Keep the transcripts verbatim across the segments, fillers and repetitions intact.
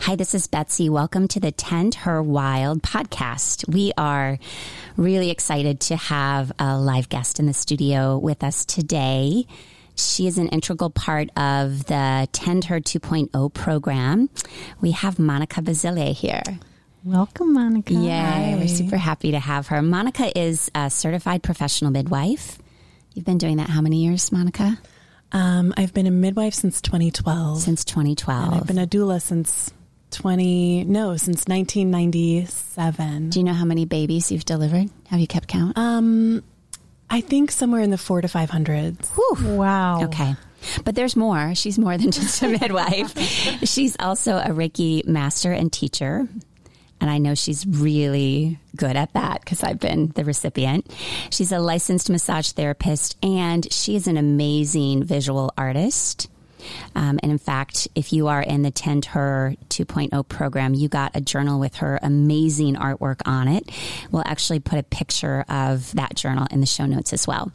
Hi, this is Betsy. Welcome to the Tend Her Wild podcast. We are really excited to have a live guest in the studio with us today. She is an integral part of the Tend Her two point oh program. We have Monica Basile here. Welcome, Monica. Yay, hi. We're super happy to have her. Monica is a certified professional midwife. You've been doing that how many years, Monica? Um, I've been a midwife since twenty twelve. Since twenty twelve. And I've been a doula since... Twenty no, since nineteen ninety seven. Do you know how many babies you've delivered? Have you kept count? Um, I think somewhere in the four to five hundreds. Wow. Okay, but there's more. She's more than just a midwife. She's also a Reiki master and teacher, and I know she's really good at that because I've been the recipient. She's a licensed massage therapist, and she is an amazing visual artist. Um, and in fact, if you are in the Tend Her two point oh program, you got a journal with her amazing artwork on it. We'll actually put a picture of that journal in the show notes as well.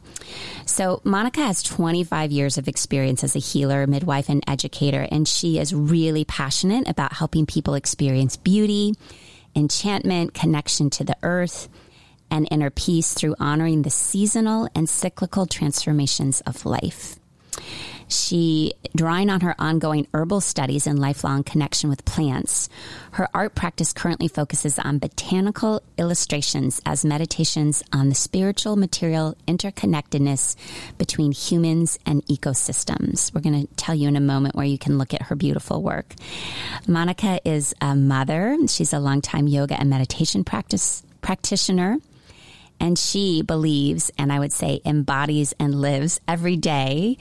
So Monica has twenty-five years of experience as a healer, midwife, and educator, and she is really passionate about helping people experience beauty, enchantment, connection to the earth, and inner peace through honoring the seasonal and cyclical transformations of life. She, drawing on her ongoing herbal studies and lifelong connection with plants, her art practice currently focuses on botanical illustrations as meditations on the spiritual material interconnectedness between humans and ecosystems. We're going to tell you in a moment where you can look at her beautiful work. Monica is a mother. She's a longtime yoga and meditation practice practitioner. And she believes, and I would say embodies and lives every day,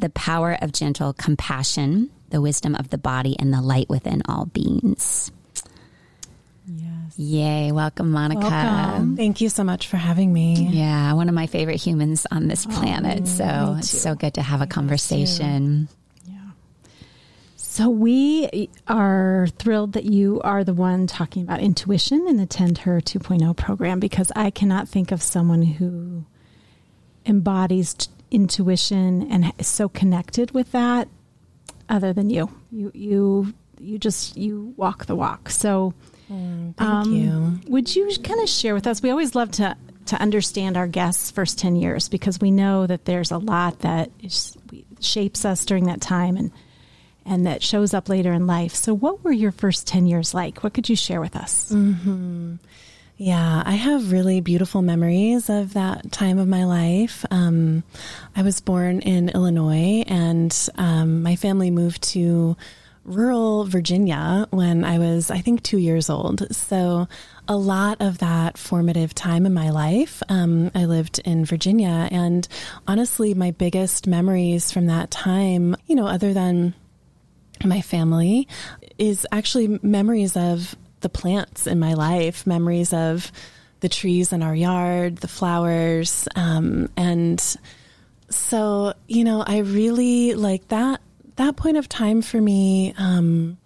the power of gentle compassion, the wisdom of the body, and the light within all beings. Yes. Yay. Welcome, Monica. Welcome. Thank you so much for having me. Yeah. One of my favorite humans on this planet. Oh, so it's so good to have a conversation. Yeah. So we are thrilled that you are the one talking about intuition in the Tend Her two point oh program, because I cannot think of someone who embodies t- intuition and is so connected with that other than you. You you you just, you walk the walk. So mm, thank um, you. Would you kind of share with us? We always love to, to understand our guests' first ten years, because we know that there's a lot that is, shapes us during that time and and that shows up later in life. So what were your first ten years like? What could you share with us? Mm-hmm. Yeah, I have really beautiful memories of that time of my life. Um, I was born in Illinois, and um, my family moved to rural Virginia when I was, I think, two years old. So a lot of that formative time in my life, um, I lived in Virginia. And honestly, my biggest memories from that time, you know, other than my family, is actually memories of the plants in my life, memories of the trees in our yard, the flowers. Um, and so, you know, I really like that, that point of time for me. Um,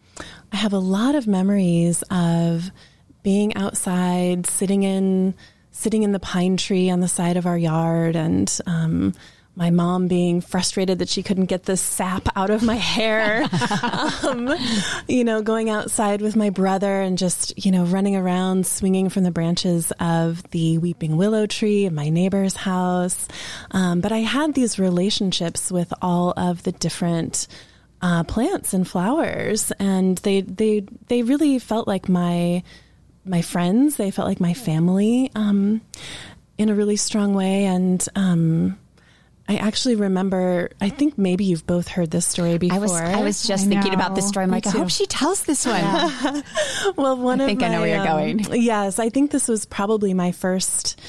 I have a lot of memories of being outside, sitting in, sitting in the pine tree on the side of our yard, and, um, my mom being frustrated that she couldn't get the sap out of my hair, um, you know, going outside with my brother and just, you know, running around, swinging from the branches of the weeping willow tree in my neighbor's house. Um, but I had these relationships with all of the different uh, plants and flowers, and they, they, they really felt like my, my friends. They felt like my family um, in a really strong way. And, um, I actually remember, I think maybe you've both heard this story before. I was, I was just I thinking know. about this story. I'm like, I hope she tells this one. Yeah. Well, one I of think my, I know where you're um, going. Yes, I think this was probably my first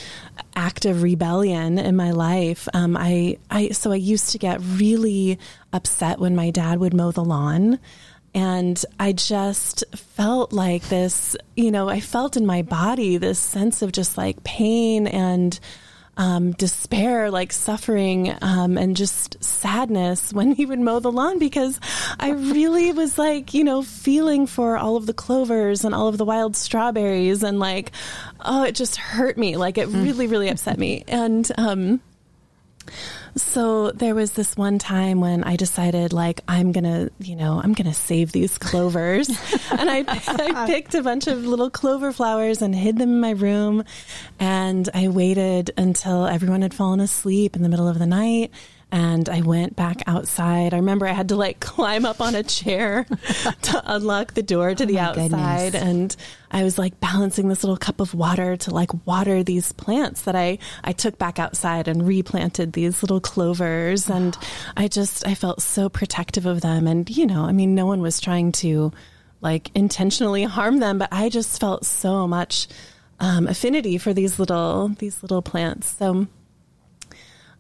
act of rebellion in my life. Um, I, I, so I used to get really upset when my dad would mow the lawn. And I just felt like this, you know, I felt in my body this sense of just like pain and um, despair, like suffering um, and just sadness when he would mow the lawn, because I really was like, you know, feeling for all of the clovers and all of the wild strawberries, and like, oh, it just hurt me. Like it really, really upset me. And, um, so there was this one time when I decided, like, I'm going to, you know, I'm going to save these clovers. And I, I picked a bunch of little clover flowers and hid them in my room. And I waited until everyone had fallen asleep in the middle of the night. And I went back outside. I remember I had to, like, climb up on a chair to unlock the door to oh the outside. Goodness. And I was, like, balancing this little cup of water to, like, water these plants that I, I took back outside and replanted these little clovers. Oh. And I just, I felt so protective of them. And, you know, I mean, no one was trying to, like, intentionally harm them, but I just felt so much um, affinity for these little, these little plants. So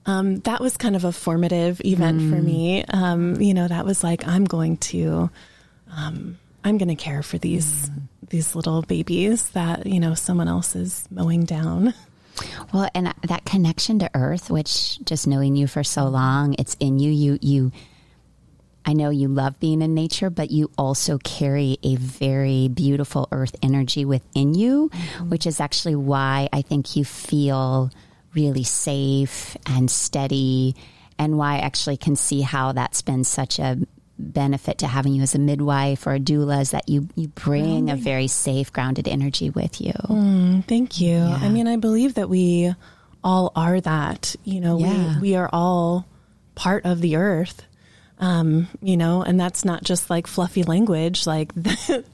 Um, that was kind of a formative event mm. for me. Um, you know, that was like, I'm going to, um, I'm going to care for these, mm. these little babies that, you know, someone else is mowing down. Well, and that connection to earth, which just knowing you for so long, it's in you, you, you, I know you love being in nature, but you also carry a very beautiful earth energy within you, mm. which is actually why I think you feel really safe and steady, and why I actually can see how that's been such a benefit to having you as a midwife or a doula, is that you, you bring oh a very safe, grounded energy with you. Mm, thank you. Yeah. I mean, I believe that we all are that, you know, yeah. we, we are all part of the earth, um, you know, and that's not just like fluffy language, like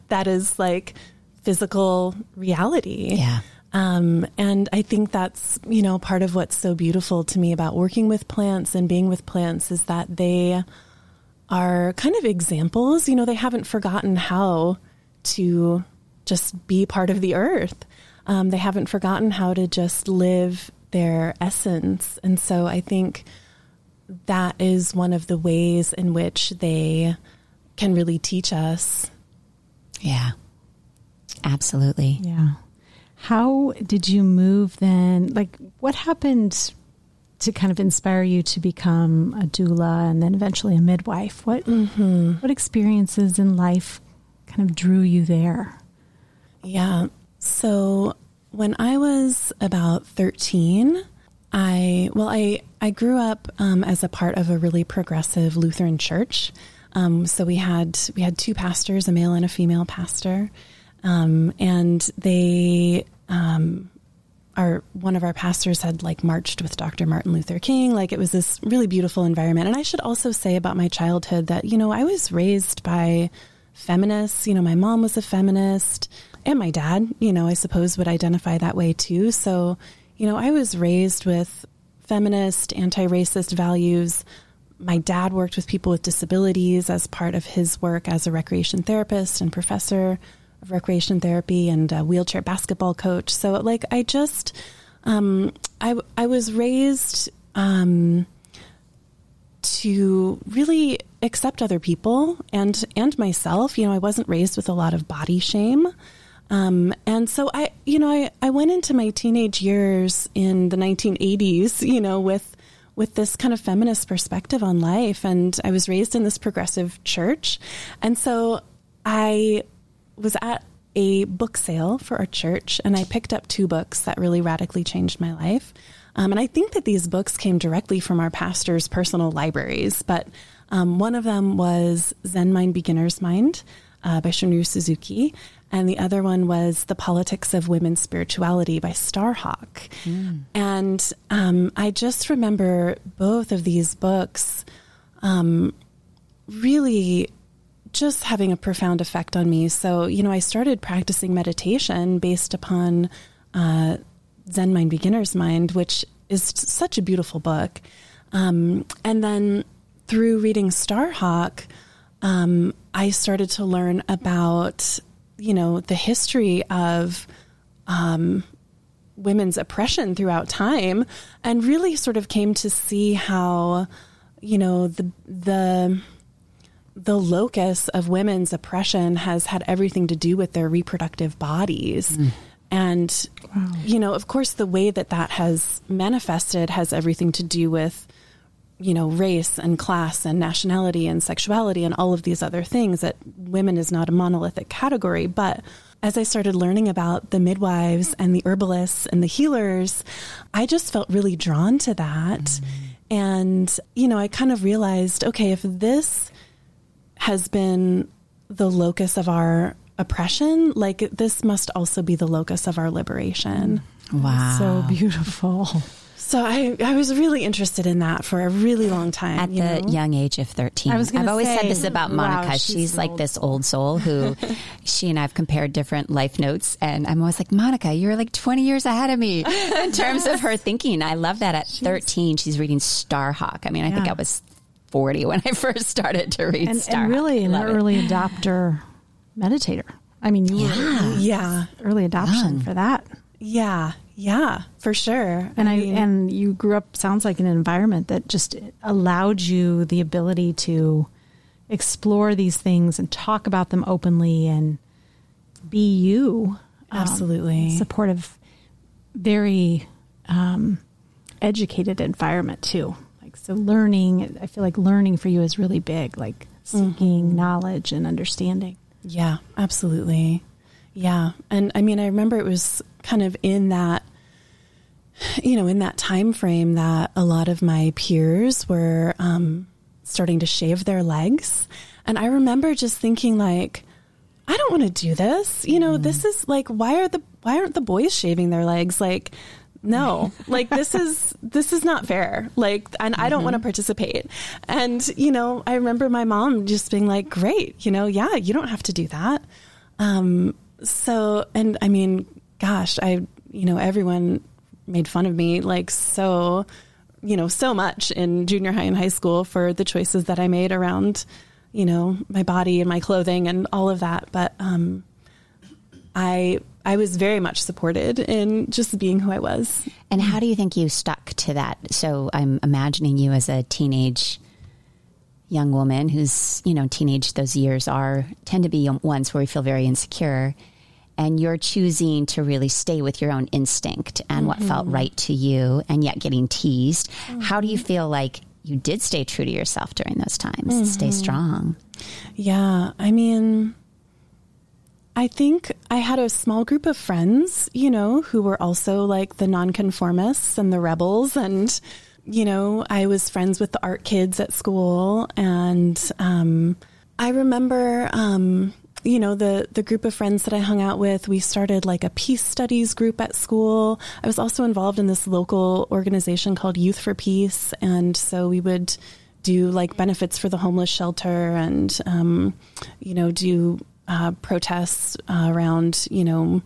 that is like physical reality. Yeah. Um, and I think that's, you know, part of what's so beautiful to me about working with plants and being with plants is that they are kind of examples. You know, they haven't forgotten how to just be part of the earth. Um, they haven't forgotten how to just live their essence. And so I think that is one of the ways in which they can really teach us. Yeah, absolutely. Yeah. How did you move then? Like, what happened to kind of inspire you to become a doula and then eventually a midwife? What mm-hmm. what experiences in life kind of drew you there? Yeah. So when I was about thirteen, I, well, I, I grew up um, as a part of a really progressive Lutheran church. Um, so we had, we had two pastors, a male and a female pastor. Um, and they, um, our, one of our pastors had like marched with Doctor Martin Luther King. Like it was this really beautiful environment. And I should also say about my childhood that, you know, I was raised by feminists. You know, my mom was a feminist, and my dad, you know, I suppose would identify that way too. So, you know, I was raised with feminist, anti-racist values. My dad worked with people with disabilities as part of his work as a recreation therapist and professor of recreation therapy, and a wheelchair basketball coach. So like, I just, um, I, I was raised, um, to really accept other people and, and myself. You know, I wasn't raised with a lot of body shame. Um, and so I, you know, I, I went into my teenage years in the nineteen eighties, you know, with, with this kind of feminist perspective on life. And I was raised in this progressive church. And so I was at a book sale for our church, and I picked up two books that really radically changed my life. Um, and I think that these books came directly from our pastor's personal libraries, but um, one of them was Zen Mind, Beginner's Mind uh, by Shunryu Suzuki. And the other one was The Politics of Women's Spirituality by Starhawk. Mm. And um, I just remember both of these books um, really just having a profound effect on me. So, you know, I started practicing meditation based upon uh, Zen Mind, Beginner's Mind, which is such a beautiful book. Um, and then through reading Starhawk, um, I started to learn about, you know, the history of um, women's oppression throughout time, and really sort of came to see how, you know, the the the locus of women's oppression has had everything to do with their reproductive bodies. Mm. And, wow. you know, of course, the way that that has manifested has everything to do with, you know, race and class and nationality and sexuality and all of these other things, that women is not a monolithic category. But as I started learning about the midwives and the herbalists and the healers, I just felt really drawn to that. Mm-hmm. And, you know, I kind of realized, okay, if this has been the locus of our oppression, like this must also be the locus of our liberation. Wow. So beautiful. So I, I was really interested in that for a really long time. At you the know? young age of thirteen. I was I've always say, said this about Monica. Wow, she's she's like this old soul who she and I have compared different life notes. And I'm always like, Monica, you're like twenty years ahead of me in terms yes. of her thinking. I love that. At she's, thirteen, she's reading Starhawk. I mean, I yeah. think I was forty when I first started to read and, Starhawk. And really an early it. adopter meditator. I mean, you yeah. were yeah. early adoption Young. for that. Yeah. Yeah, for sure. And I, I mean, and you grew up, sounds like, in an environment that just allowed you the ability to explore these things and talk about them openly and be you. Absolutely. Um, supportive, very um, educated environment too. Like, so learning, I feel like learning for you is really big, like seeking mm-hmm. knowledge and understanding. Yeah, absolutely. Yeah. And I mean, I remember it was kind of in that, you know, in that time frame that a lot of my peers were um, starting to shave their legs. And I remember just thinking, like, I don't want to do this. You know, mm. this is like, why are the, why aren't the boys shaving their legs? Like, no, like this is, this is not fair. Like, and mm-hmm. I don't want to participate. And, you know, I remember my mom just being like, great, you know, yeah, you don't have to do that. Um, so, and I mean, gosh, I, you know, everyone made fun of me, like, so, you know, so much in junior high and high school for the choices that I made around, you know, my body and my clothing and all of that. But, um, I, I was very much supported in just being who I was. And how do you think you stuck to that? So I'm imagining you as a teenage young woman who's, you know, teenage, those years are tend to be ones where we feel very insecure. And you're choosing to really stay with your own instinct and mm-hmm. what felt right to you, and yet getting teased. Mm-hmm. How do you feel like you did stay true to yourself during those times mm-hmm. and stay strong? Yeah. I mean, I think I had a small group of friends, you know, who were also like the nonconformists and the rebels. And, you know, I was friends with the art kids at school. And um, I remember... Um, you know, the, the group of friends that I hung out with, we started like a peace studies group at school. I was also involved in this local organization called Youth for Peace. And so we would do like benefits for the homeless shelter and, um, you know, do uh, protests uh, around, you know,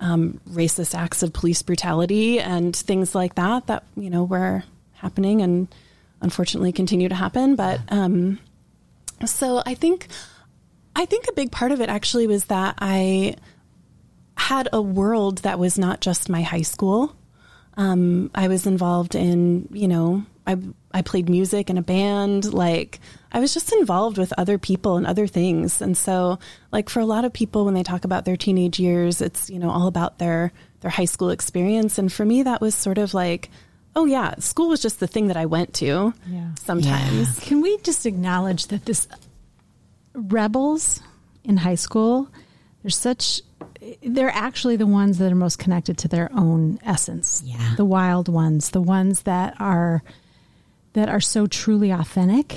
um, racist acts of police brutality and things like that, that, you know, were happening and unfortunately continue to happen. But um, so I think... I think a big part of it actually was that I had a world that was not just my high school. Um, I was involved in, you know, I I played music in a band. Like, I was just involved with other people and other things. And so, like, for a lot of people, when they talk about their teenage years, it's, you know, all about their, their high school experience. And for me, that was sort of like, oh yeah, school was just the thing that I went to yeah. sometimes. Yeah. Can we just acknowledge that this... rebels in high school, they're such, they're actually the ones that are most connected to their own essence. Yeah. The wild ones, the ones that are, that are so truly authentic,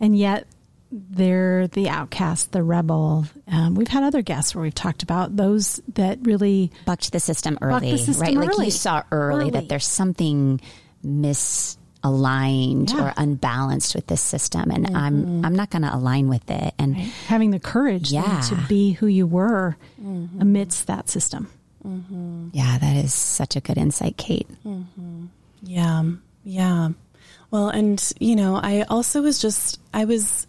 and yet they're the outcast, the rebel. Um, we've had other guests where we've talked about those that really bucked the system early, the system right? Early. Like you saw early, early that there's something mis. aligned yeah. or unbalanced with this system, and mm-hmm. I'm I'm not going to align with it. And right. having the courage yeah. to be who you were mm-hmm. amidst that system. Mm-hmm. Yeah, that is such a good insight, Kate. Mm-hmm. Yeah, yeah. Well, and, you know, I also was just, I was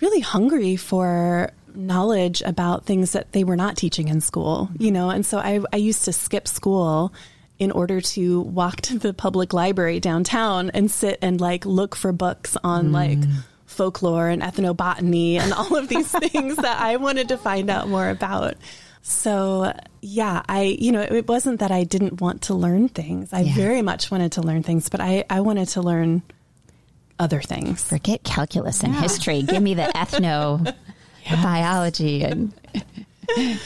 really hungry for knowledge about things that they were not teaching in school, you know, and so I, I used to skip school in order to walk to the public library downtown and sit and like look for books on mm. like folklore and ethnobotany and all of these things that I wanted to find out more about. So, yeah, I, you know, it, it wasn't that I didn't want to learn things. I yeah. very much wanted to learn things, but I, I wanted to learn other things. Forget calculus and yeah. history. Give me the ethno yes. biology and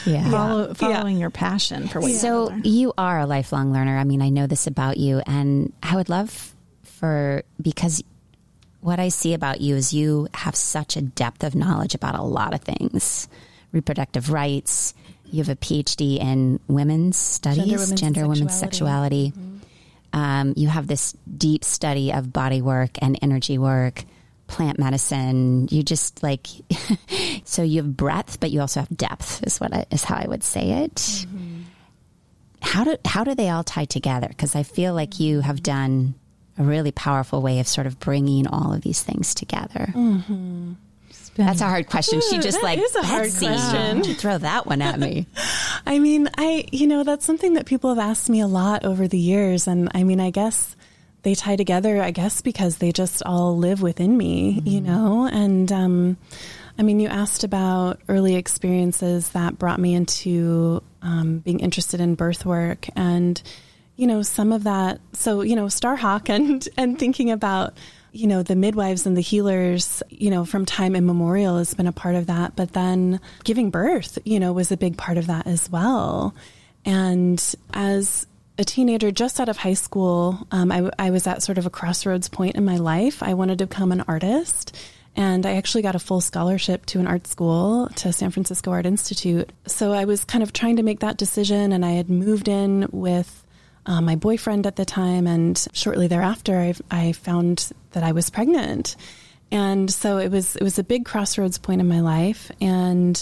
yeah. Follow, following yeah. your passion for what you So learn. You are a lifelong learner. I mean, I know this about you, and I would love for, because what I see about you is you have such a depth of knowledge about a lot of things, reproductive rights. You have a P H D in women's studies, gender, women's, gender, sexuality. women's sexuality. Mm-hmm. Um, you have this deep study of body work and energy work, plant medicine. You just like, so you have breadth, but you also have depth is what I, is how I would say it. Mm-hmm. How do, how do they all tie together? Because I feel like you have done a really powerful way of sort of bringing all of these things together. Mm-hmm. That's a hard question. Ooh, she just that like, is a Betsy, hard question. Don't throw that one at me. I mean, I, you know, that's something that people have asked me a lot over the years. And I mean, I guess they tie together, I guess, because they just all live within me, mm-hmm. you know? And, um, I mean, you asked about early experiences that brought me into, um, being interested in birth work and, you know, some of that. So, you know, Starhawk and, and thinking about, you know, the midwives and the healers, you know, from time immemorial has been a part of that. But then giving birth, you know, was a big part of that as well. And as a teenager, just out of high school, um, I, I was at sort of a crossroads point in my life. I wanted to become an artist. And I actually got a full scholarship to an art school, to San Francisco Art Institute. So I was kind of trying to make that decision. And I had moved in with Uh, my boyfriend at the time, and shortly thereafter, I, I found that I was pregnant, and so it was it was a big crossroads point in my life, and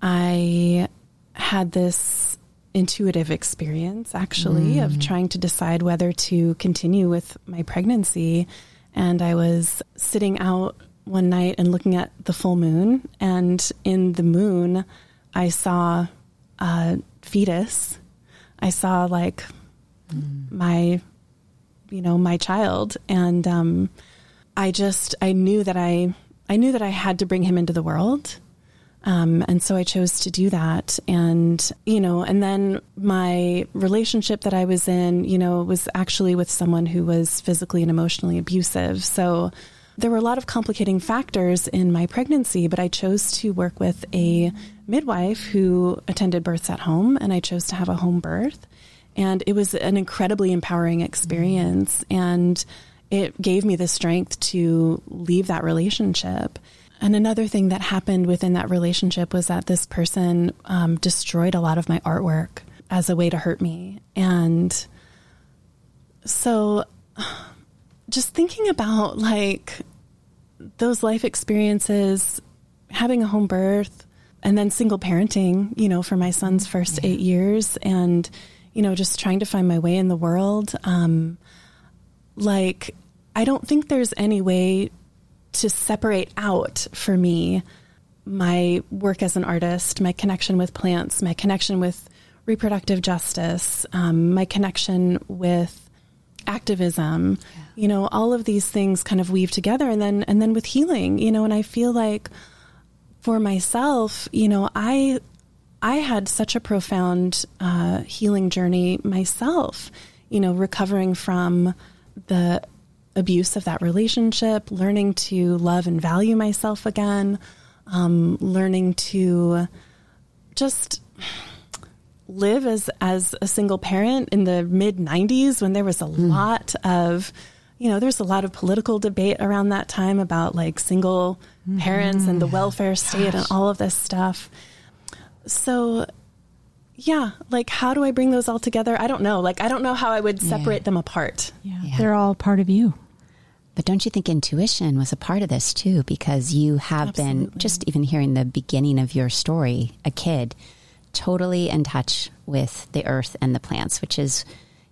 I had this intuitive experience actually mm. of trying to decide whether to continue with my pregnancy, and I was sitting out one night and looking at the full moon, and in the moon, I saw a fetus. I saw like. my, you know, my child. And, um, I just, I knew that I, I knew that I had to bring him into the world. Um, and so I chose to do that. And, you know, and then my relationship that I was in, you know, was actually with someone who was physically and emotionally abusive. So there were a lot of complicating factors in my pregnancy, but I chose to work with a midwife who attended births at home, and I chose to have a home birth. And it was an incredibly empowering experience, and it gave me the strength to leave that relationship. And another thing that happened within that relationship was that this person um, destroyed a lot of my artwork as a way to hurt me. And so just thinking about like those life experiences, having a home birth, and then single parenting, you know, for my son's first yeah. eight years and you know, just trying to find my way in the world. Um, like, I don't think there's any way to separate out for me my work as an artist, my connection with plants, my connection with reproductive justice, um, my connection with activism, yeah. you know, all of these things kind of weave together. And then, and then with healing, you know, and I feel like for myself, you know, I, I had such a profound uh, healing journey myself, you know, recovering from the abuse of that relationship, learning to love and value myself again, um, learning to just live as, as a single parent in the mid nineties when there was a mm. lot of, you know, there's a lot of political debate around that time about like single mm. parents and the welfare state Gosh. and all of this stuff. So, yeah, like, how do I bring those all together? I don't know. Like, I don't know how I would separate yeah. them apart. Yeah. yeah, they're all part of you. But don't you think intuition was a part of this, too? Because you have Absolutely. been, just even hearing the beginning of your story, a kid, totally in touch with the earth and the plants, which is,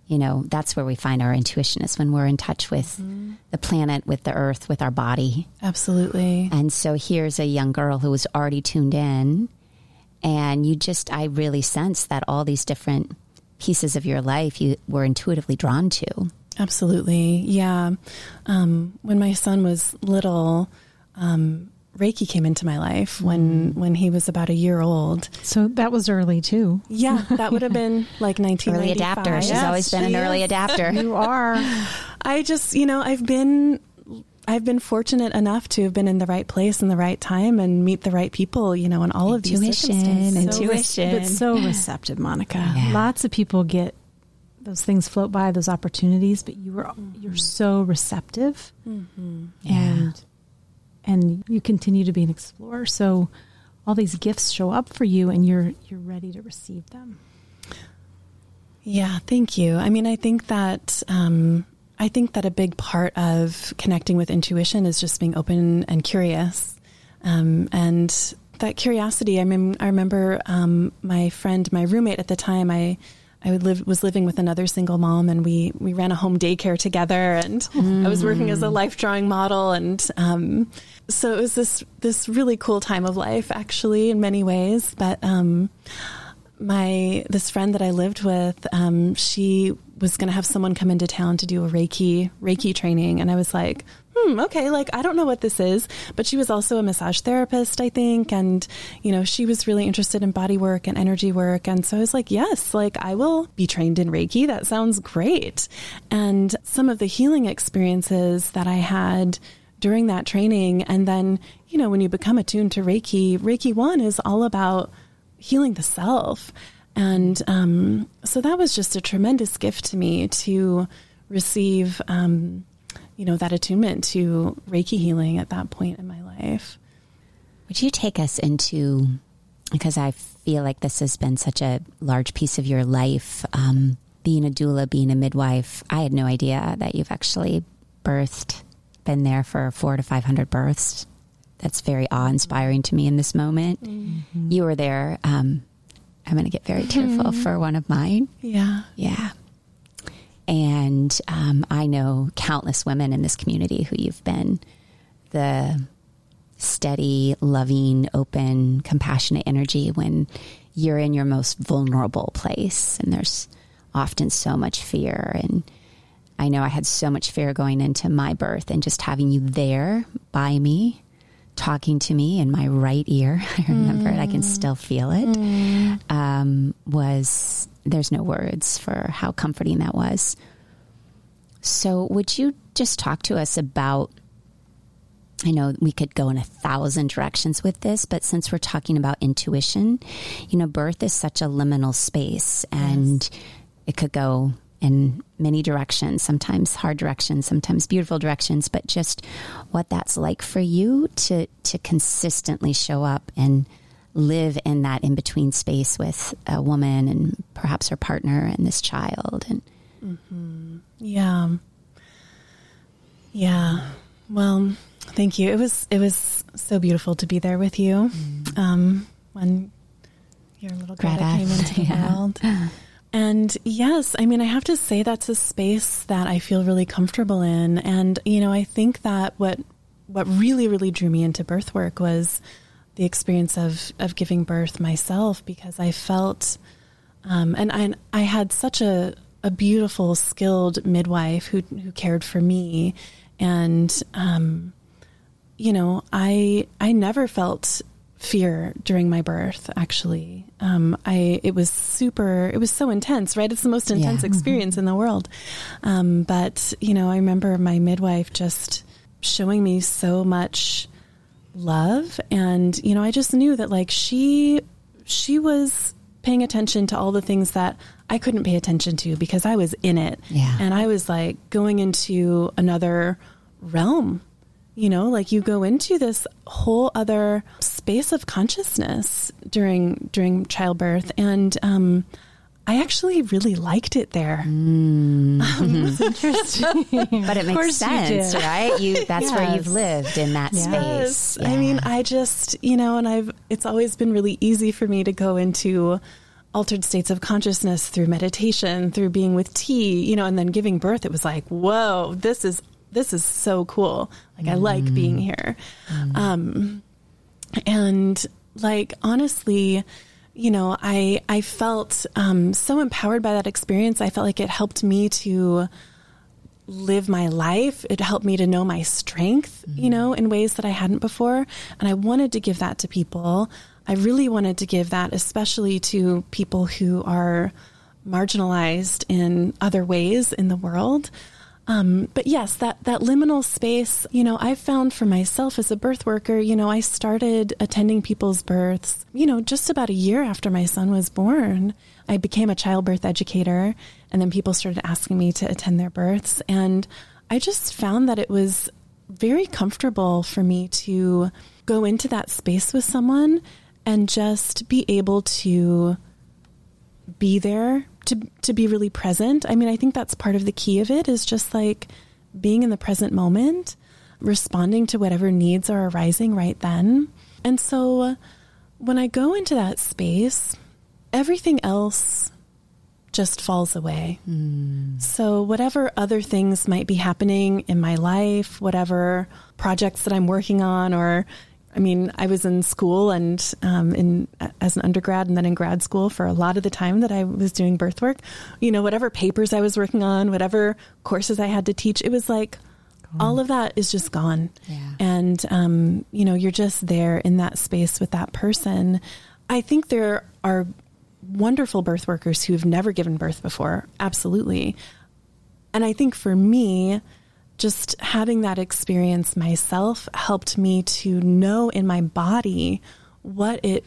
you know, that's where we find our intuition, is when we're in touch with mm-hmm. the planet, with the earth, with our body. Absolutely. And so here's a young girl who was already tuned in, and you just, I really sense that all these different pieces of your life you were intuitively drawn to. Absolutely. Yeah. Um, when my son was little, um, Reiki came into my life when, when he was about a year old. So that was early too. Yeah. That would have been like nineteen ninety-five. Early adapter. She's yes, always been she an is. early adapter. You are. I just, you know, I've been, I've been fortunate enough to have been in the right place in the right time and meet the right people, you know, in all of intuition, these circumstances. Intuition. So, but so receptive, Monica. Yeah. Lots of people get, those things float by, those opportunities, but you were, mm-hmm. you're so receptive mm-hmm. yeah. and, and you continue to be an explorer. So all these gifts show up for you and you're, you're ready to receive them. Yeah. Thank you. I mean, I think that, um, I think that a big part of connecting with intuition is just being open and curious. Um, and that curiosity, I mean, I remember, um, my friend, my roommate at the time, I, I would live, was living with another single mom, and we, we ran a home daycare together, and mm. I was working as a life drawing model. And, um, so it was this, this really cool time of life, actually, in many ways. But, um, my, this friend that I lived with, um, she was going to have someone come into town to do a Reiki, Reiki training. And I was like, hmm, okay. Like, I don't know what this is, but she was also a massage therapist, I think. And, you know, she was really interested in body work and energy work. And so I was like, yes, like I will be trained in Reiki. That sounds great. And some of the healing experiences that I had during that training. And then, you know, when you become attuned to Reiki, Reiki one is all about healing the self. And, um, so that was just a tremendous gift to me to receive, um, you know, that attunement to Reiki healing at that point in my life. Would you take us into, because I feel like this has been such a large piece of your life, um, being a doula, being a midwife, I had no idea that you've actually birthed, been there for four to five hundred births. That's very awe-inspiring to me in this moment. Mm-hmm. You were there, um, I'm going to get very tearful for one of mine. Yeah. Yeah. And um, I know countless women in this community who you've been the steady, loving, open, compassionate energy when you're in your most vulnerable place. And there's often so much fear. And I know I had so much fear going into my birth, and just having you there by me, talking to me in my right ear. I remember mm. it. I can still feel it. Mm. Um, was, there's no words for how comforting that was. So would you just talk to us about, I know we could go in a thousand directions with this, but since we're talking about intuition, you know, birth is such a liminal space, and yes. it could go in many directions, sometimes hard directions, sometimes beautiful directions, but just what that's like for you to, to consistently show up and live in that in-between space with a woman and perhaps her partner and this child. And mm-hmm. Yeah. Yeah. Well, thank you. It was, it was so beautiful to be there with you. Mm-hmm. Um, when your little girl came into the yeah. world. And yes, I mean, I have to say that's a space that I feel really comfortable in. And, you know, I think that what what really, really drew me into birth work was the experience of, of giving birth myself, because I felt, um, and I, I had such a, a beautiful, skilled midwife who, who cared for me. And, um, you know, I, I never felt fear during my birth, actually. Um, I, it was super, it was so intense, right? It's the most intense yeah. experience in the world. Um, but you know, I remember my midwife just showing me so much love, and, you know, I just knew that like she, she was paying attention to all the things that I couldn't pay attention to because I was in it. Yeah. And I was like going into another realm, you know, like you go into this whole other space of consciousness during during childbirth, and um, I actually really liked it there. Mm. Um, it's interesting, but it makes sense, you right? You that's yes. where you've lived in that yes. space. Yeah. I mean, I just you know, and I've it's always been really easy for me to go into altered states of consciousness through meditation, through being with tea, you know, and then giving birth, it was like, whoa, this is, this is so cool. Like, mm. I like being here. Mm. Um, and like, honestly, you know, I, I felt, um, so empowered by that experience. I felt like it helped me to live my life. It helped me to know my strength, mm. you know, in ways that I hadn't before. And I wanted to give that to people. I really wanted to give that, especially to people who are marginalized in other ways in the world. Um, but yes, that, that liminal space, you know, I found for myself as a birth worker, you know, I started attending people's births, you know, just about a year after my son was born. I became a childbirth educator, and then people started asking me to attend their births. And I just found that it was very comfortable for me to go into that space with someone and just be able to be there. To, to be really present. I mean, I think that's part of the key of it, is just like being in the present moment, responding to whatever needs are arising right then. And so when I go into that space, everything else just falls away. Mm. So whatever other things might be happening in my life, whatever projects that I'm working on, or I mean, I was in school and um, in as an undergrad and then in grad school for a lot of the time that I was doing birth work, you know, whatever papers I was working on, whatever courses I had to teach, it was like gone. All of that is just gone. Yeah. And, um, you know, you're just there in that space with that person. I think there are wonderful birth workers who have never given birth before. Absolutely. And I think for me, just having that experience myself helped me to know in my body what it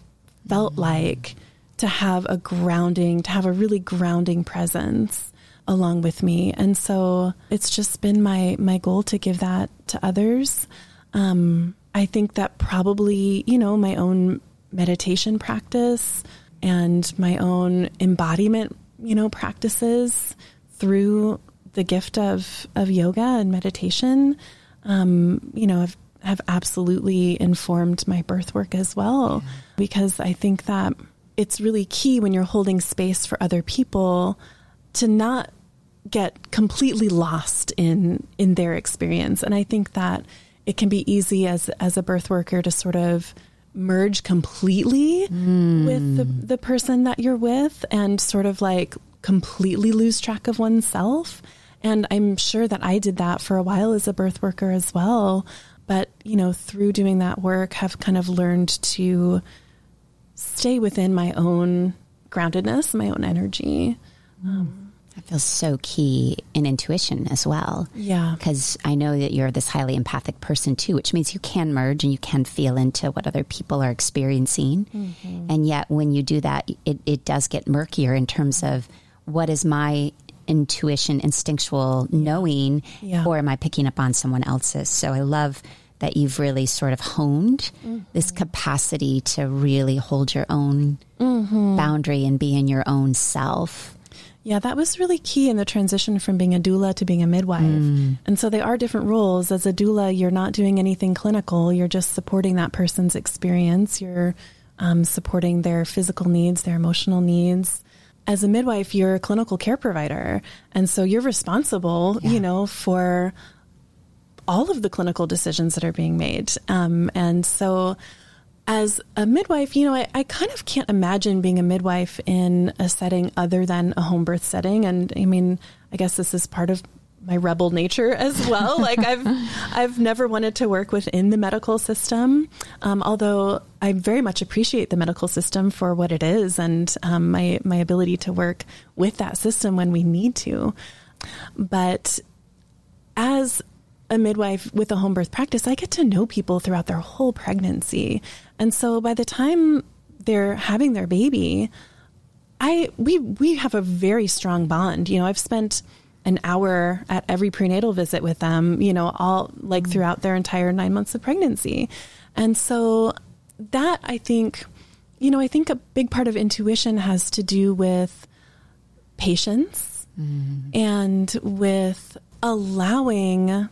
felt mm-hmm. like to have a grounding, to have a really grounding presence along with me. And so it's just been my, my goal to give that to others. Um, I think that probably, you know, my own meditation practice and my own embodiment, you know, practices through the gift of, of yoga and meditation, um, you know, have, have absolutely informed my birth work as well, yeah. because I think that it's really key when you're holding space for other people to not get completely lost in, in their experience. And I think that it can be easy as, as a birth worker to sort of merge completely mm. with the, the person that you're with and sort of like completely lose track of oneself. And I'm sure that I did that for a while as a birth worker as well. But, you know, through doing that work, have kind of learned to stay within my own groundedness, my own energy. Um, that feels so key in intuition as well. Yeah. Because I know that you're this highly empathic person too, which means you can merge and you can feel into what other people are experiencing. Mm-hmm. And yet when you do that, it, it does get murkier in terms of what is my intuition, instinctual knowing, yeah. or am I picking up on someone else's? So I love that you've really sort of honed mm-hmm. this capacity to really hold your own mm-hmm. boundary and be in your own self. Yeah, that was really key in the transition from being a doula to being a midwife. Mm. And so they are different roles. As a doula, you're not doing anything clinical. You're just supporting that person's experience. You're um, supporting their physical needs, their emotional needs. As a midwife, you're a clinical care provider. And so you're responsible, yeah. you know, for all of the clinical decisions that are being made. Um, and so as a midwife, you know, I, I kind of can't imagine being a midwife in a setting other than a home birth setting. And I mean, I guess this is part of my rebel nature as well. Like I've, I've never wanted to work within the medical system. Um, although I very much appreciate the medical system for what it is and, um, my, my ability to work with that system when we need to. But as a midwife with a home birth practice, I get to know people throughout their whole pregnancy. And so by the time they're having their baby, I, we, we have a very strong bond. You know, I've spent an hour at every prenatal visit with them, you know, all like throughout their entire nine months of pregnancy. And so that I think, you know, I think a big part of intuition has to do with patience mm. and with allowing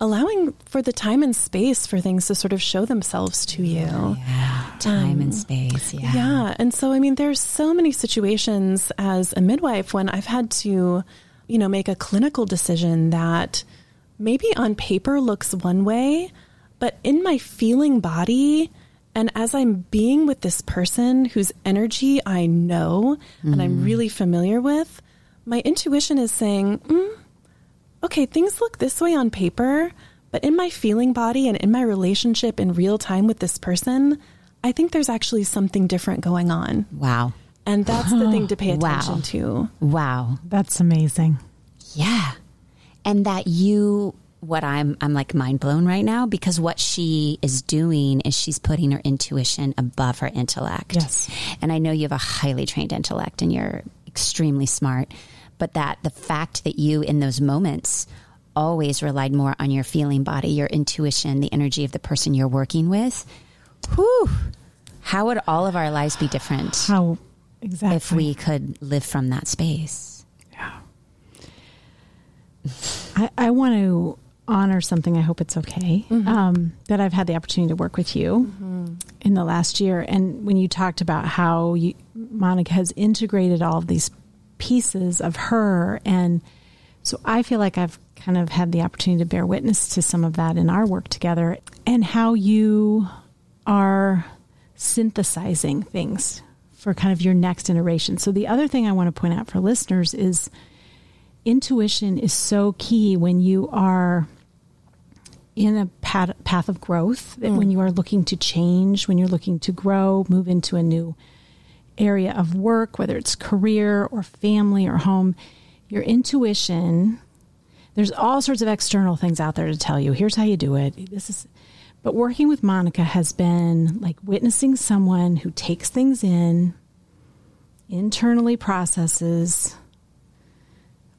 allowing for the time and space for things to sort of show themselves to you. Yeah. Time um, and space. Yeah. Yeah. And so, I mean, there's so many situations as a midwife when I've had to, you know, make a clinical decision that maybe on paper looks one way, but in my feeling body, and as I'm being with this person whose energy I know mm. and I'm really familiar with, my intuition is saying, mm, okay, things look this way on paper, but in my feeling body and in my relationship in real time with this person, I think there's actually something different going on. Wow. And that's the thing to pay attention wow. to. Wow. That's amazing. Yeah. And that you... What I'm, I'm like mind blown right now, because what she is doing is she's putting her intuition above her intellect. Yes. And I know you have a highly trained intellect and you're extremely smart, but that the fact that you in those moments always relied more on your feeling body, your intuition, the energy of the person you're working with. Whew, how would all of our lives be different? How exactly? If we could live from that space. Yeah. I, I want to honor something, I hope it's okay, mm-hmm. um, that I've had the opportunity to work with you mm-hmm. in the last year. And when you talked about how you, Monica has integrated all of these pieces of her. And so I feel like I've kind of had the opportunity to bear witness to some of that in our work together, and how you are synthesizing things for kind of your next iteration. So the other thing I want to point out for listeners is intuition is so key when you are in a path, path of growth, that mm. when you are looking to change, when you're looking to grow, move into a new area of work, whether it's career or family or home, your intuition, there's all sorts of external things out there to tell you, here's how you do it. This is, but working with Monica has been like witnessing someone who takes things in, internally processes.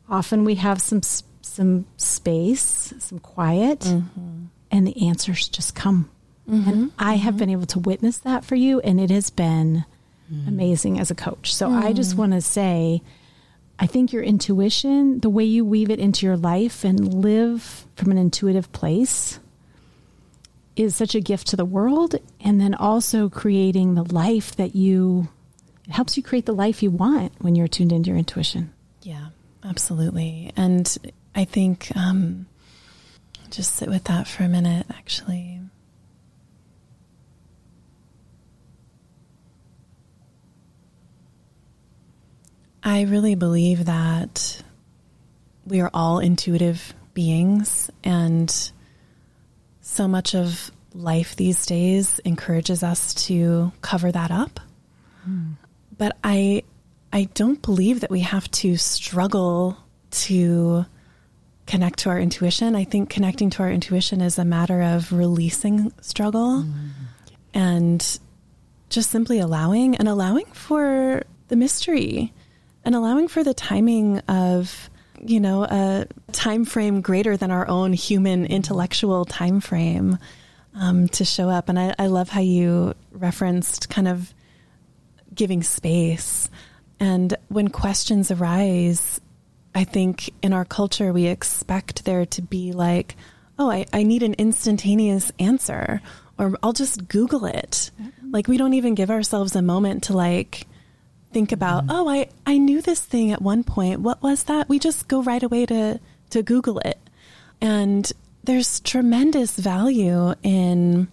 Often we have some some space, some quiet, mm-hmm. and the answers just come. Mm-hmm. And I mm-hmm. have been able to witness that for you, and it has been mm. amazing as a coach. So mm. I just want to say, I think your intuition, the way you weave it into your life and live from an intuitive place, is such a gift to the world, and then also creating the life that you, it helps you create the life you want when you're tuned into your intuition. Yeah. Absolutely. And I think, um, just sit with that for a minute, actually. I really believe that we are all intuitive beings, and so much of life these days encourages us to cover that up. Mm. But I, I don't believe that we have to struggle to connect to our intuition. I think connecting to our intuition is a matter of releasing struggle mm. and just simply allowing and allowing for the mystery and allowing for the timing of, you know, a time frame greater than our own human intellectual time frame um, to show up. And I, I love how you referenced kind of giving space. And when questions arise, I think in our culture, we expect there to be like, oh, I, I need an instantaneous answer, or I'll just Google it. Mm-hmm. Like, we don't even give ourselves a moment to like think about, mm-hmm. oh, I, I knew this thing at one point. What was that? We just go right away to, to Google it. And there's tremendous value in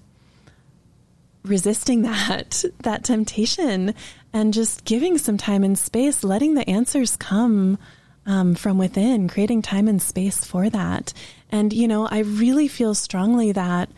resisting that, that temptation, and just giving some time and space, letting the answers come um, from within, creating time and space for that. And, you know, I really feel strongly that,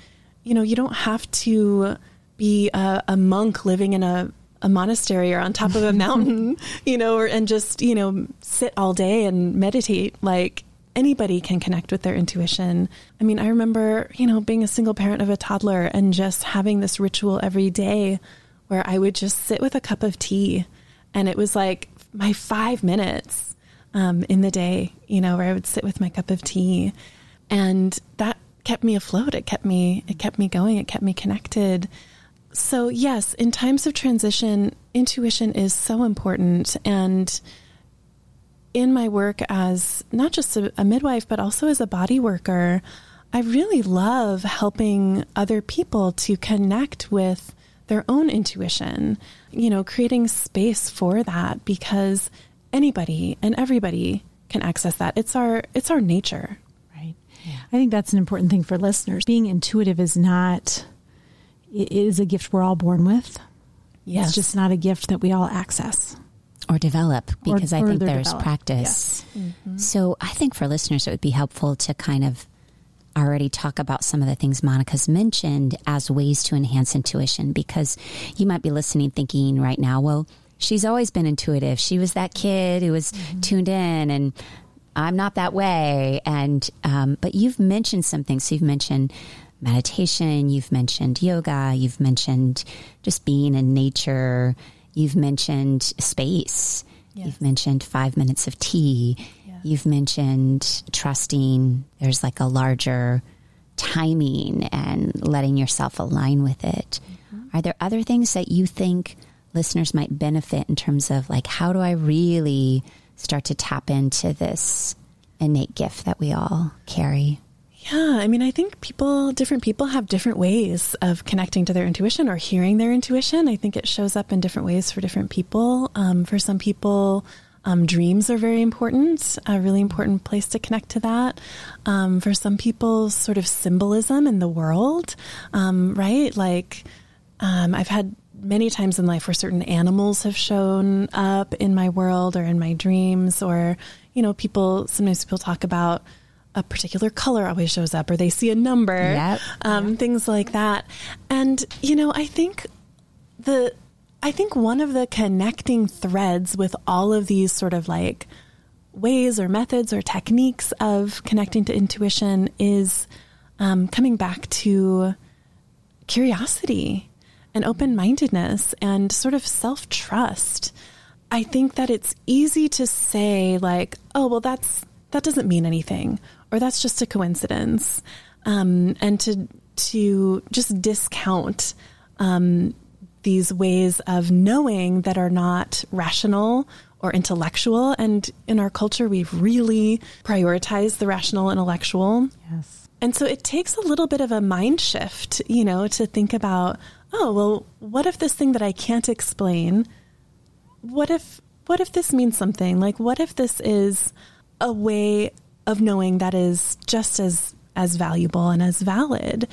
you know, you don't have to be a, a monk living in a, a monastery or on top of a mountain, you know, or, and just, you know, sit all day and meditate. Like, anybody can connect with their intuition. I mean, I remember, you know, being a single parent of a toddler and just having this ritual every day where I would just sit with a cup of tea, and it was like my five minutes um, in the day, you know, where I would sit with my cup of tea, and that kept me afloat. It kept me, it kept me going. It kept me connected. So yes, in times of transition, intuition is so important. And in my work as not just a, a midwife, but also as a body worker, I really love helping other people to connect with their own intuition, you know, creating space for that, because anybody and everybody can access that. It's our, it's our nature. Right. Yeah. I think that's an important thing for listeners. Being intuitive is not, it is a gift we're all born with. Yes. It's just not a gift that we all access. Or develop, because or, I think there's develop. practice. Yes. Mm-hmm. So I think for listeners, it would be helpful to kind of already talk about some of the things Monica's mentioned as ways to enhance intuition, because you might be listening thinking right now, well, she's always been intuitive. She was that kid who was mm-hmm. tuned in, and I'm not that way. And, um, but you've mentioned something. So you've mentioned meditation, you've mentioned yoga, you've mentioned just being in nature, you've mentioned space, yes. you've mentioned five minutes of tea, yeah. you've mentioned trusting. There's like a larger timing and letting yourself align with it. Mm-hmm. Are there other things that you think listeners might benefit in terms of, like, how do I really start to tap into this innate gift that we all carry? Yeah, I mean, I think people, different people have different ways of connecting to their intuition or hearing their intuition. I think it shows up in different ways for different people. Um, for some people, um, dreams are very important, a really important place to connect to that. Um, for some people, sort of symbolism in the world, um, right? Like, um, I've had many times in life where certain animals have shown up in my world or in my dreams, or, you know, people, sometimes people talk about a particular color always shows up, or they see a number, yep. um, yep. things like that. And, you know, I think the, I think one of the connecting threads with all of these sort of like ways or methods or techniques of connecting to intuition is um, coming back to curiosity and open-mindedness and sort of self-trust. I think that it's easy to say, like, oh, well, that's, that doesn't mean anything, or that's just a coincidence. Um, and to, to just discount, um, these ways of knowing that are not rational or intellectual. And in our culture, we've really prioritized the rational intellectual. Yes. And so it takes a little bit of a mind shift, you know, to think about, oh, well, what if this thing that I can't explain, what if, what if this means something? Like, what if this is a way of knowing that is just as, as valuable and as valid.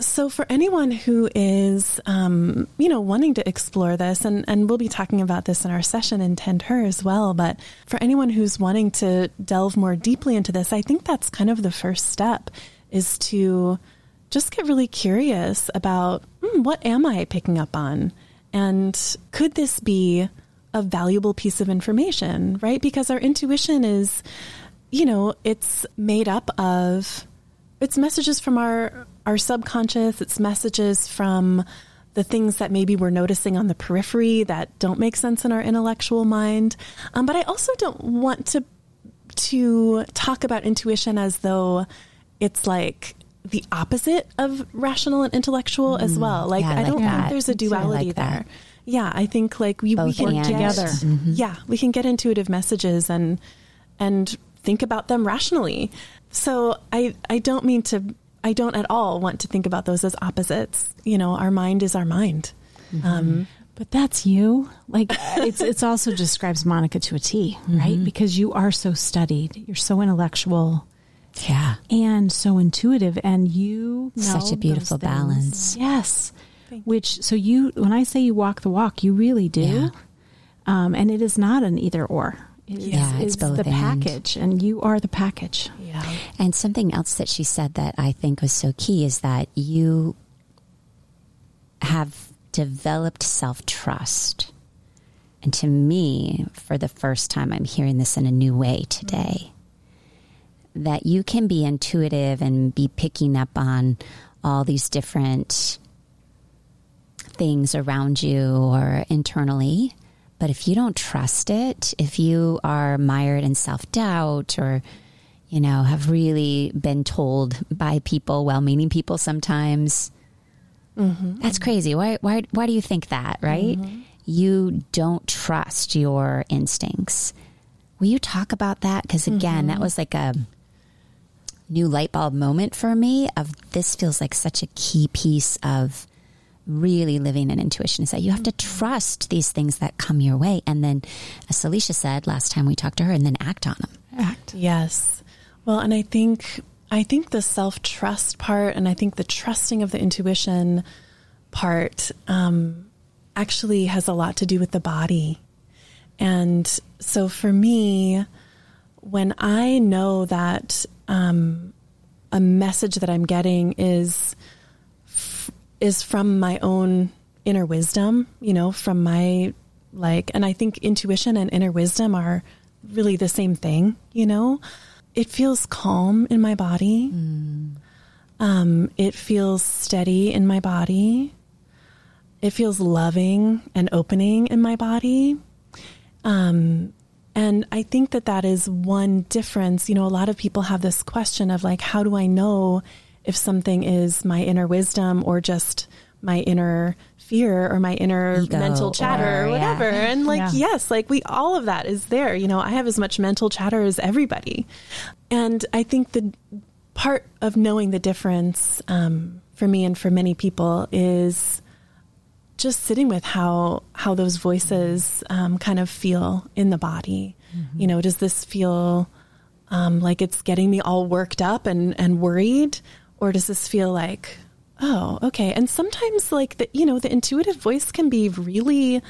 So for anyone who is, um, you know, wanting to explore this, and, and we'll be talking about this in our session in Tend Her as well, but for anyone who's wanting to delve more deeply into this, I think that's kind of the first step, is to just get really curious about, hmm, what am I picking up on? And could this be a valuable piece of information, right? Because our intuition is, you know, it's made up of, it's messages from our, our subconscious, it's messages from the things that maybe we're noticing on the periphery that don't make sense in our intellectual mind. Um, but I also don't want to, to talk about intuition as though it's like the opposite of rational and intellectual mm, as well. Like, yeah, I, I like don't that. think there's a duality like there. That. Yeah, I think like we, we can get together. Mm-hmm. Yeah, we can get intuitive messages and and think about them rationally. So I I don't mean to I don't at all want to think about those as opposites. You know, our mind is our mind. Mm-hmm. Um, but that's you. Like, it's it's also describes Monica to a T, right? Mm-hmm. Because you are so studied, you're so intellectual. Yeah. And so intuitive, and you know such a beautiful balance. Yes. Which, so you, when I say you walk the walk, you really do. Yeah. Um, and it is not an either or. It is, yeah, it's, it's both the package, and. and you are the package. Yeah. And something else that she said that I think was so key is that you have developed self-trust. And to me, for the first time, I'm hearing this in a new way today, mm-hmm. that you can be intuitive and be picking up on all these different things around you or internally, but if you don't trust it, if you are mired in self-doubt, or, you know, have really been told by people, well-meaning people sometimes, mm-hmm. that's crazy. Why, why, why do you think that, right? Mm-hmm. You don't trust your instincts. Will you talk about that? Because again, mm-hmm. that was like a new light bulb moment for me of this feels like such a key piece of really living in intuition, is that you have to trust these things that come your way. And then, as Celicia said last time we talked to her, and then act on them. Act. Yes. Well, and I think, I think the self-trust part, and I think the trusting of the intuition part, um, actually has a lot to do with the body. And so for me, when I know that um, a message that I'm getting is f- is from my own inner wisdom, you know, from my like, and I think intuition and inner wisdom are really the same thing, you know, it feels calm in my body. Mm. Um, it feels steady in my body. It feels loving and opening in my body. Um, and I think that that is one difference. You know, a lot of people have this question of like, how do I know if something is my inner wisdom or just my inner fear or my inner Ego mental chatter or, or whatever. Yeah. And like, yeah. yes, like we, all of that is there. You know, I have as much mental chatter as everybody. And I think the part of knowing the difference, um, for me and for many people is just sitting with how, how those voices um, kind of feel in the body. Mm-hmm. You know, does this feel um, like it's getting me all worked up and, and worried? Or does this feel like, oh, okay. And sometimes like the, you know, the intuitive voice can be really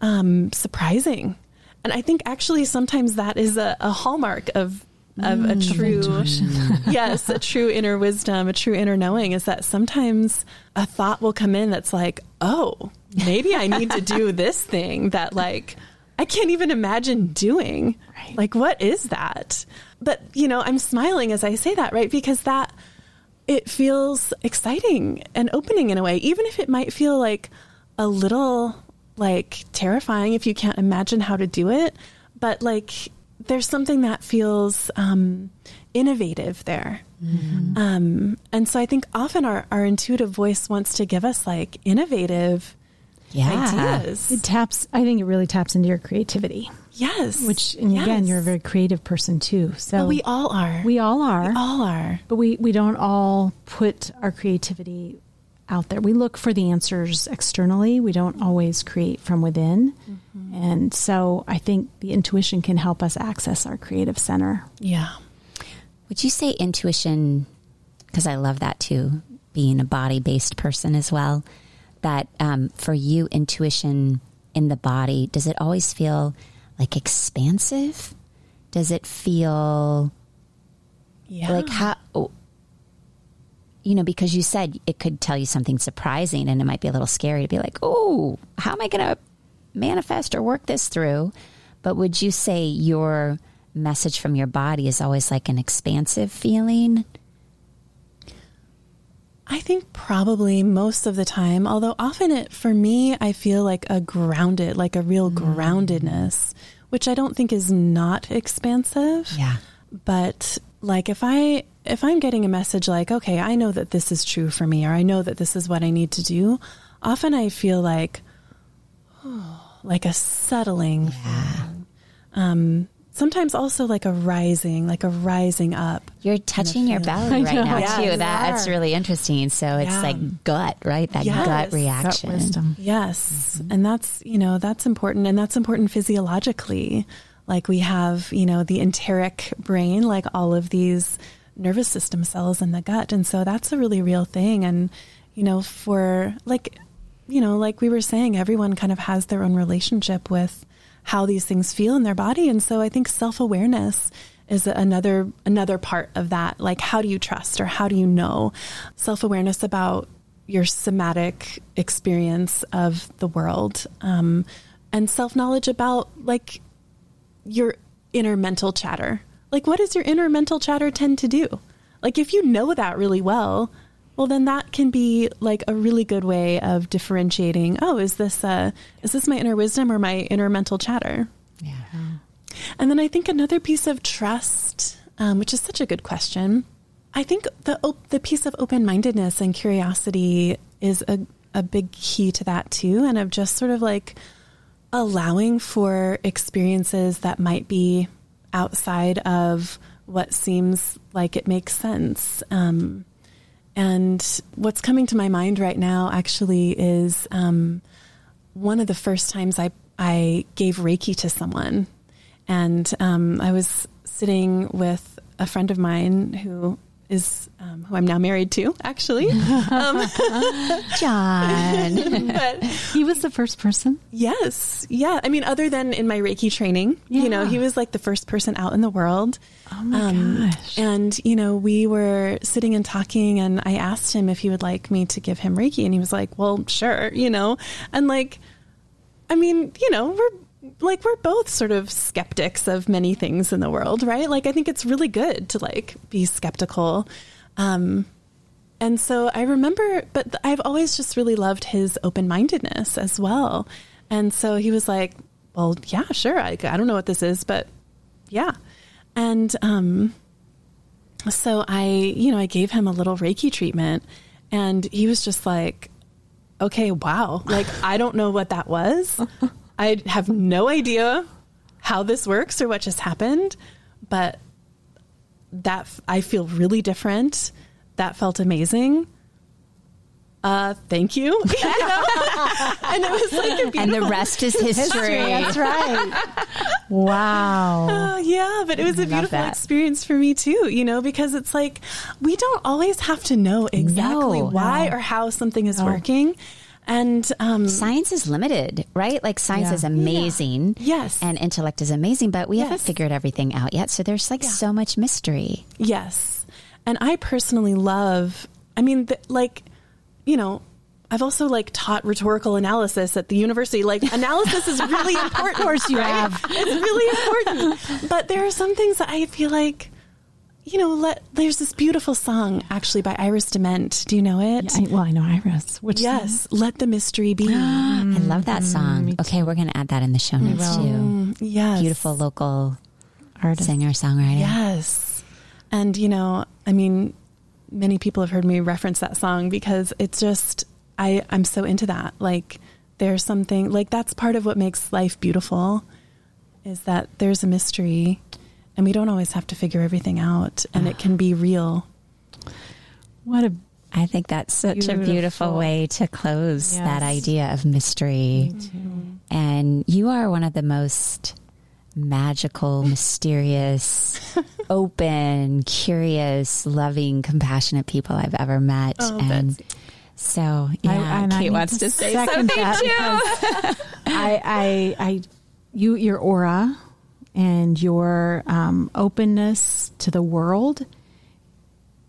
um, surprising. And I think actually sometimes that is a, a hallmark of of mm, a true, yes, a true inner wisdom, a true inner knowing, is that sometimes a thought will come in that's like, oh, maybe I need to do this thing that like, I can't even imagine doing. Right. Like, what is that? But you know, I'm smiling as I say that, right? Because that, it feels exciting and opening in a way, even if it might feel like a little like terrifying if you can't imagine how to do it, but like, there's something that feels um, innovative there. Mm-hmm. Um, and so I think often our, our intuitive voice wants to give us like innovative yeah. ideas. It taps, I think it really taps into your creativity. Yes. Which, and yes. again, you're a very creative person too. So well, we all are. We all are. We all are. But we, we don't all put our creativity out there. We look for the answers externally. We don't always create from within. Mm-hmm. And so I think the intuition can help us access our creative center. Yeah. Would you say intuition, because I love that too, being a body-based person as well, that um, for you, intuition in the body, does it always feel like expansive? Does it feel yeah. like how... Oh, you know, because you said it could tell you something surprising and it might be a little scary to be like, oh, how am I going to manifest or work this through? But would you say your message from your body is always like an expansive feeling? I think probably most of the time, although often it, for me, I feel like a grounded, like a real mm. groundedness, which I don't think is not expansive. Yeah. But like if I... If I'm getting a message like, okay, I know that this is true for me, or I know that this is what I need to do, often I feel like, oh, like a settling. Yeah. Um, sometimes also like a rising, like a rising up. You're touching your belly right now yes, too. That, that's really interesting. So it's yeah. like gut, right? That yes. gut reaction. Gut wisdom. Yes. Mm-hmm. And that's, you know, that's important. And that's important physiologically. Like we have, you know, the enteric brain, like all of these nervous system cells in the gut. And so that's a really real thing. And, you know, for like, you know, like we were saying, everyone kind of has their own relationship with how these things feel in their body. And so I think self-awareness is another, another part of that. Like, how do you trust or how do you know? Self-awareness about your somatic experience of the world, um, and self-knowledge about like your inner mental chatter. Like, what does your inner mental chatter tend to do? Like, if you know that really well, well, then that can be like a really good way of differentiating. Oh, is this uh, is this my inner wisdom or my inner mental chatter? Yeah. And then I think another piece of trust, um, which is such a good question. I think the op- the piece of open-mindedness and curiosity is a a big key to that too, and of just sort of like allowing for experiences that might be outside of what seems like it makes sense. Um, and what's coming to my mind right now actually is um, one of the first times I, I gave Reiki to someone. And um, I was sitting with a friend of mine who is um, who I'm now married to, actually. Um, John. But he was the first person? Yes. Yeah. I mean, other than in my Reiki training, yeah. you know, he was like the first person out in the world. Oh my um, gosh. And, you know, we were sitting and talking, and I asked him if he would like me to give him Reiki. And he was like, well, sure, you know. And like, I mean, you know, we're, like we're both sort of skeptics of many things in the world, right? Like, I think it's really good to like be skeptical. Um, and so I remember, but I've always just really loved his open-mindedness as well. And so he was like, well, yeah, sure. I, I don't know what this is, but yeah. And, um, so I, you know, I gave him a little Reiki treatment, and he was just like, okay, wow. Like, I don't know what that was. I have no idea how this works or what just happened, but that I feel really different. That felt amazing. Uh, thank you. you know? And it was like a beautiful, and the rest is history. That's right. Wow. Uh, yeah, but it was I a beautiful that. experience for me too, you know, because it's like, we don't always have to know exactly no, why no. or how something is no. working. And um, science is limited, right? Like science yeah. is amazing. Yeah. Yes. And intellect is amazing, but we yes. haven't figured everything out yet. So there's like yeah. so much mystery. Yes. And I personally love, I mean, th- like, you know, I've also like taught rhetorical analysis at the university. Like analysis is really important. Of course you right? have. It's really important. But there are some things that I feel like, you know, let, there's this beautiful song actually by Iris Dement. Do you know it? Yeah, I, well, I know Iris. Which yes, song? Let the Mystery Be. I love that song. Mm, okay, we're going to add that in the show notes too. Yes. Beautiful local artist, singer, songwriter. Yes. And, you know, I mean, many people have heard me reference that song because it's just, I, I'm so into that. Like there's something, like that's part of what makes life beautiful is that there's a mystery. And we don't always have to figure everything out, and it can be real. What a, I think that's such beautiful. a beautiful way to close yes. that idea of mystery. Mm-hmm. And you are one of the most magical, mysterious, open, curious, loving, compassionate people I've ever met. Oh, and Betsy. So, yeah, I, Kate wants to, to say something too. I, I, I, you, your aura. And your um, openness to the world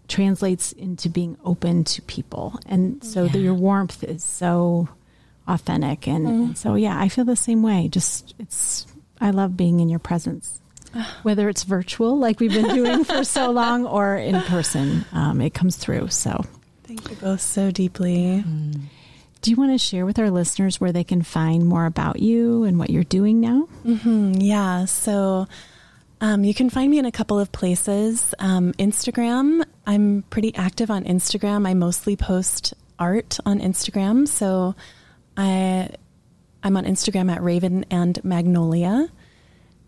translates into being open to people. And so yeah. the, your warmth is so authentic. And, mm. and so, yeah, I feel the same way. Just it's I love being in your presence, whether it's virtual like we've been doing for so long or in person. Um, it comes through. So thank you both so deeply. Mm. Do you want to share with our listeners where they can find more about you and what you're doing now? Mm-hmm, yeah. So um, you can find me in a couple of places. Um, Instagram. I'm pretty active on Instagram. I mostly post art on Instagram. So I, I'm on Instagram at Raven and Magnolia.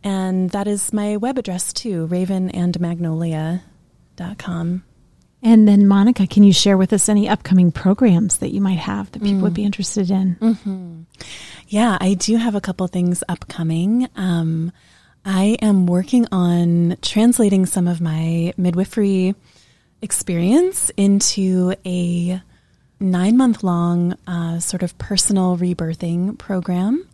And that is my web address too, raven and magnolia dot com. And then, Monica, can you share with us any upcoming programs that you might have that people mm. would be interested in? Mm-hmm. Yeah, I do have a couple things upcoming. Um, I am working on translating some of my midwifery experience into a nine-month-long uh, sort of personal rebirthing program.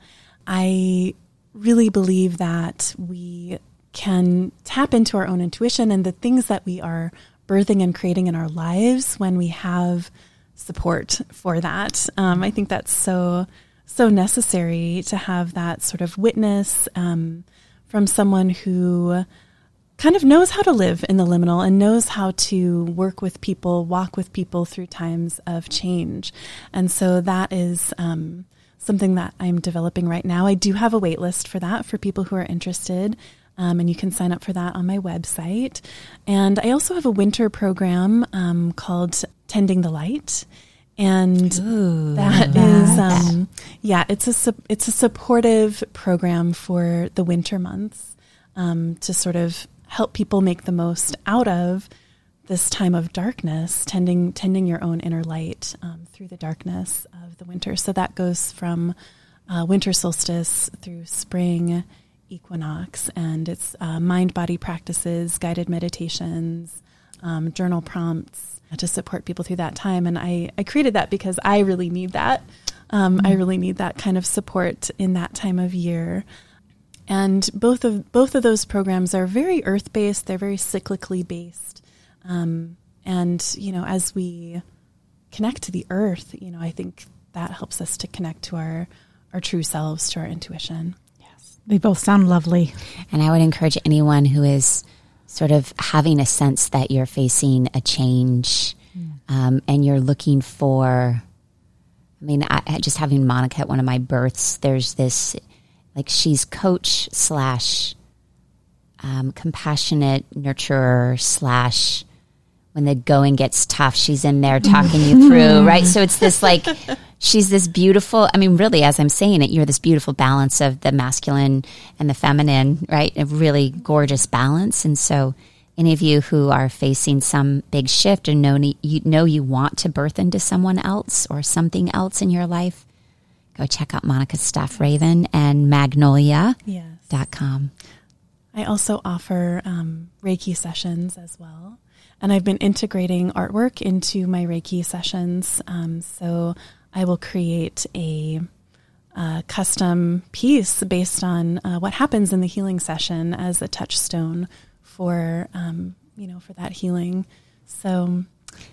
I really believe that we can tap into our own intuition and the things that we are birthing and creating in our lives when we have support for that. Um, I think that's so, so necessary to have that sort of witness um, from someone who kind of knows how to live in the liminal and knows how to work with people, walk with people through times of change. And so that is um, something that I'm developing right now. I do have a wait list for that for people who are interested. Um, and you can sign up for that on my website. And I also have a winter program um, called Tending the Light. And Ooh, that is, um, yeah, it's a, su- it's a supportive program for the winter months um, to sort of help people make the most out of this time of darkness, tending tending your own inner light um, through the darkness of the winter. So that goes from uh, winter solstice through spring equinox, and it's uh, mind-body practices, guided meditations, um, journal prompts to support people through that time. And I, I created that because I really need that. Um, mm-hmm. I really need that kind of support in that time of year. And both of both of those programs are very earth-based. They're very cyclically based. Um, and, you know, as we connect to the earth, you know, I think that helps us to connect to our, our true selves, to our intuition. Yes. They both sound lovely. And I would encourage anyone who is sort of having a sense that you're facing a change, mm. um, and you're looking for, I mean, I, just having Monica at one of my births, there's this, like, she's coach slash um, compassionate nurturer slash when the going gets tough, she's in there talking you through, right? So it's this, like, she's this beautiful, I mean, really, as I'm saying it, you're this beautiful balance of the masculine and the feminine, right? A really gorgeous balance. And so any of you who are facing some big shift and know you, know you want to birth into someone else or something else in your life, go check out Monica's stuff, raven and magnolia dot com. Yes. I also offer um, Reiki sessions as well. And I've been integrating artwork into my Reiki sessions. Um, so I will create a uh, custom piece based on uh, what happens in the healing session as a touchstone for, um, you know, for that healing. So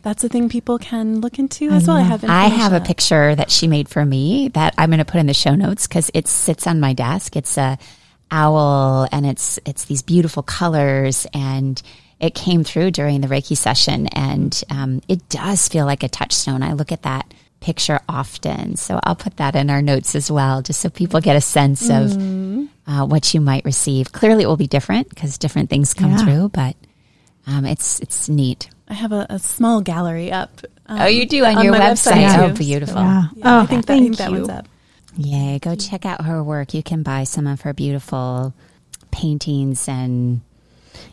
that's a thing people can look into as I well. I have I have a picture that she made for me that I'm going to put in the show notes because it sits on my desk. It's a owl and it's it's these beautiful colors, and it came through during the Reiki session, and um, it does feel like a touchstone. I look at that picture often, so I'll put that in our notes as well, just so people get a sense mm-hmm. of uh, what you might receive. Clearly, it will be different because different things come yeah. through, but um, it's it's neat. I have a, a small gallery up. Um, oh, you do on, on your website. website yeah. Oh, beautiful. Yeah. Yeah, oh, I think that, thank I think that one's up. Yay, go check out her work. You can buy some of her beautiful paintings, and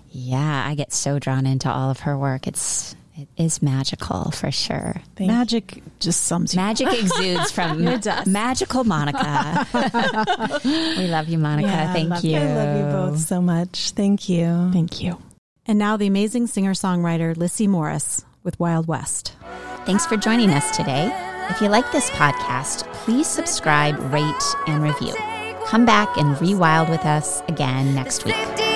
yeah, I get so drawn into all of her work. It's it is magical for sure. Thank Magic you. Just sums you Magic up. exudes from magical Monica. We love you, Monica. Yeah, Thank I love, you. I love you both so much. Thank you. Thank you. And now the amazing singer-songwriter Lissy Morris with Wild West. Thanks for joining us today. If you like this podcast, please subscribe, rate, and review. Come back and rewild with us again next week.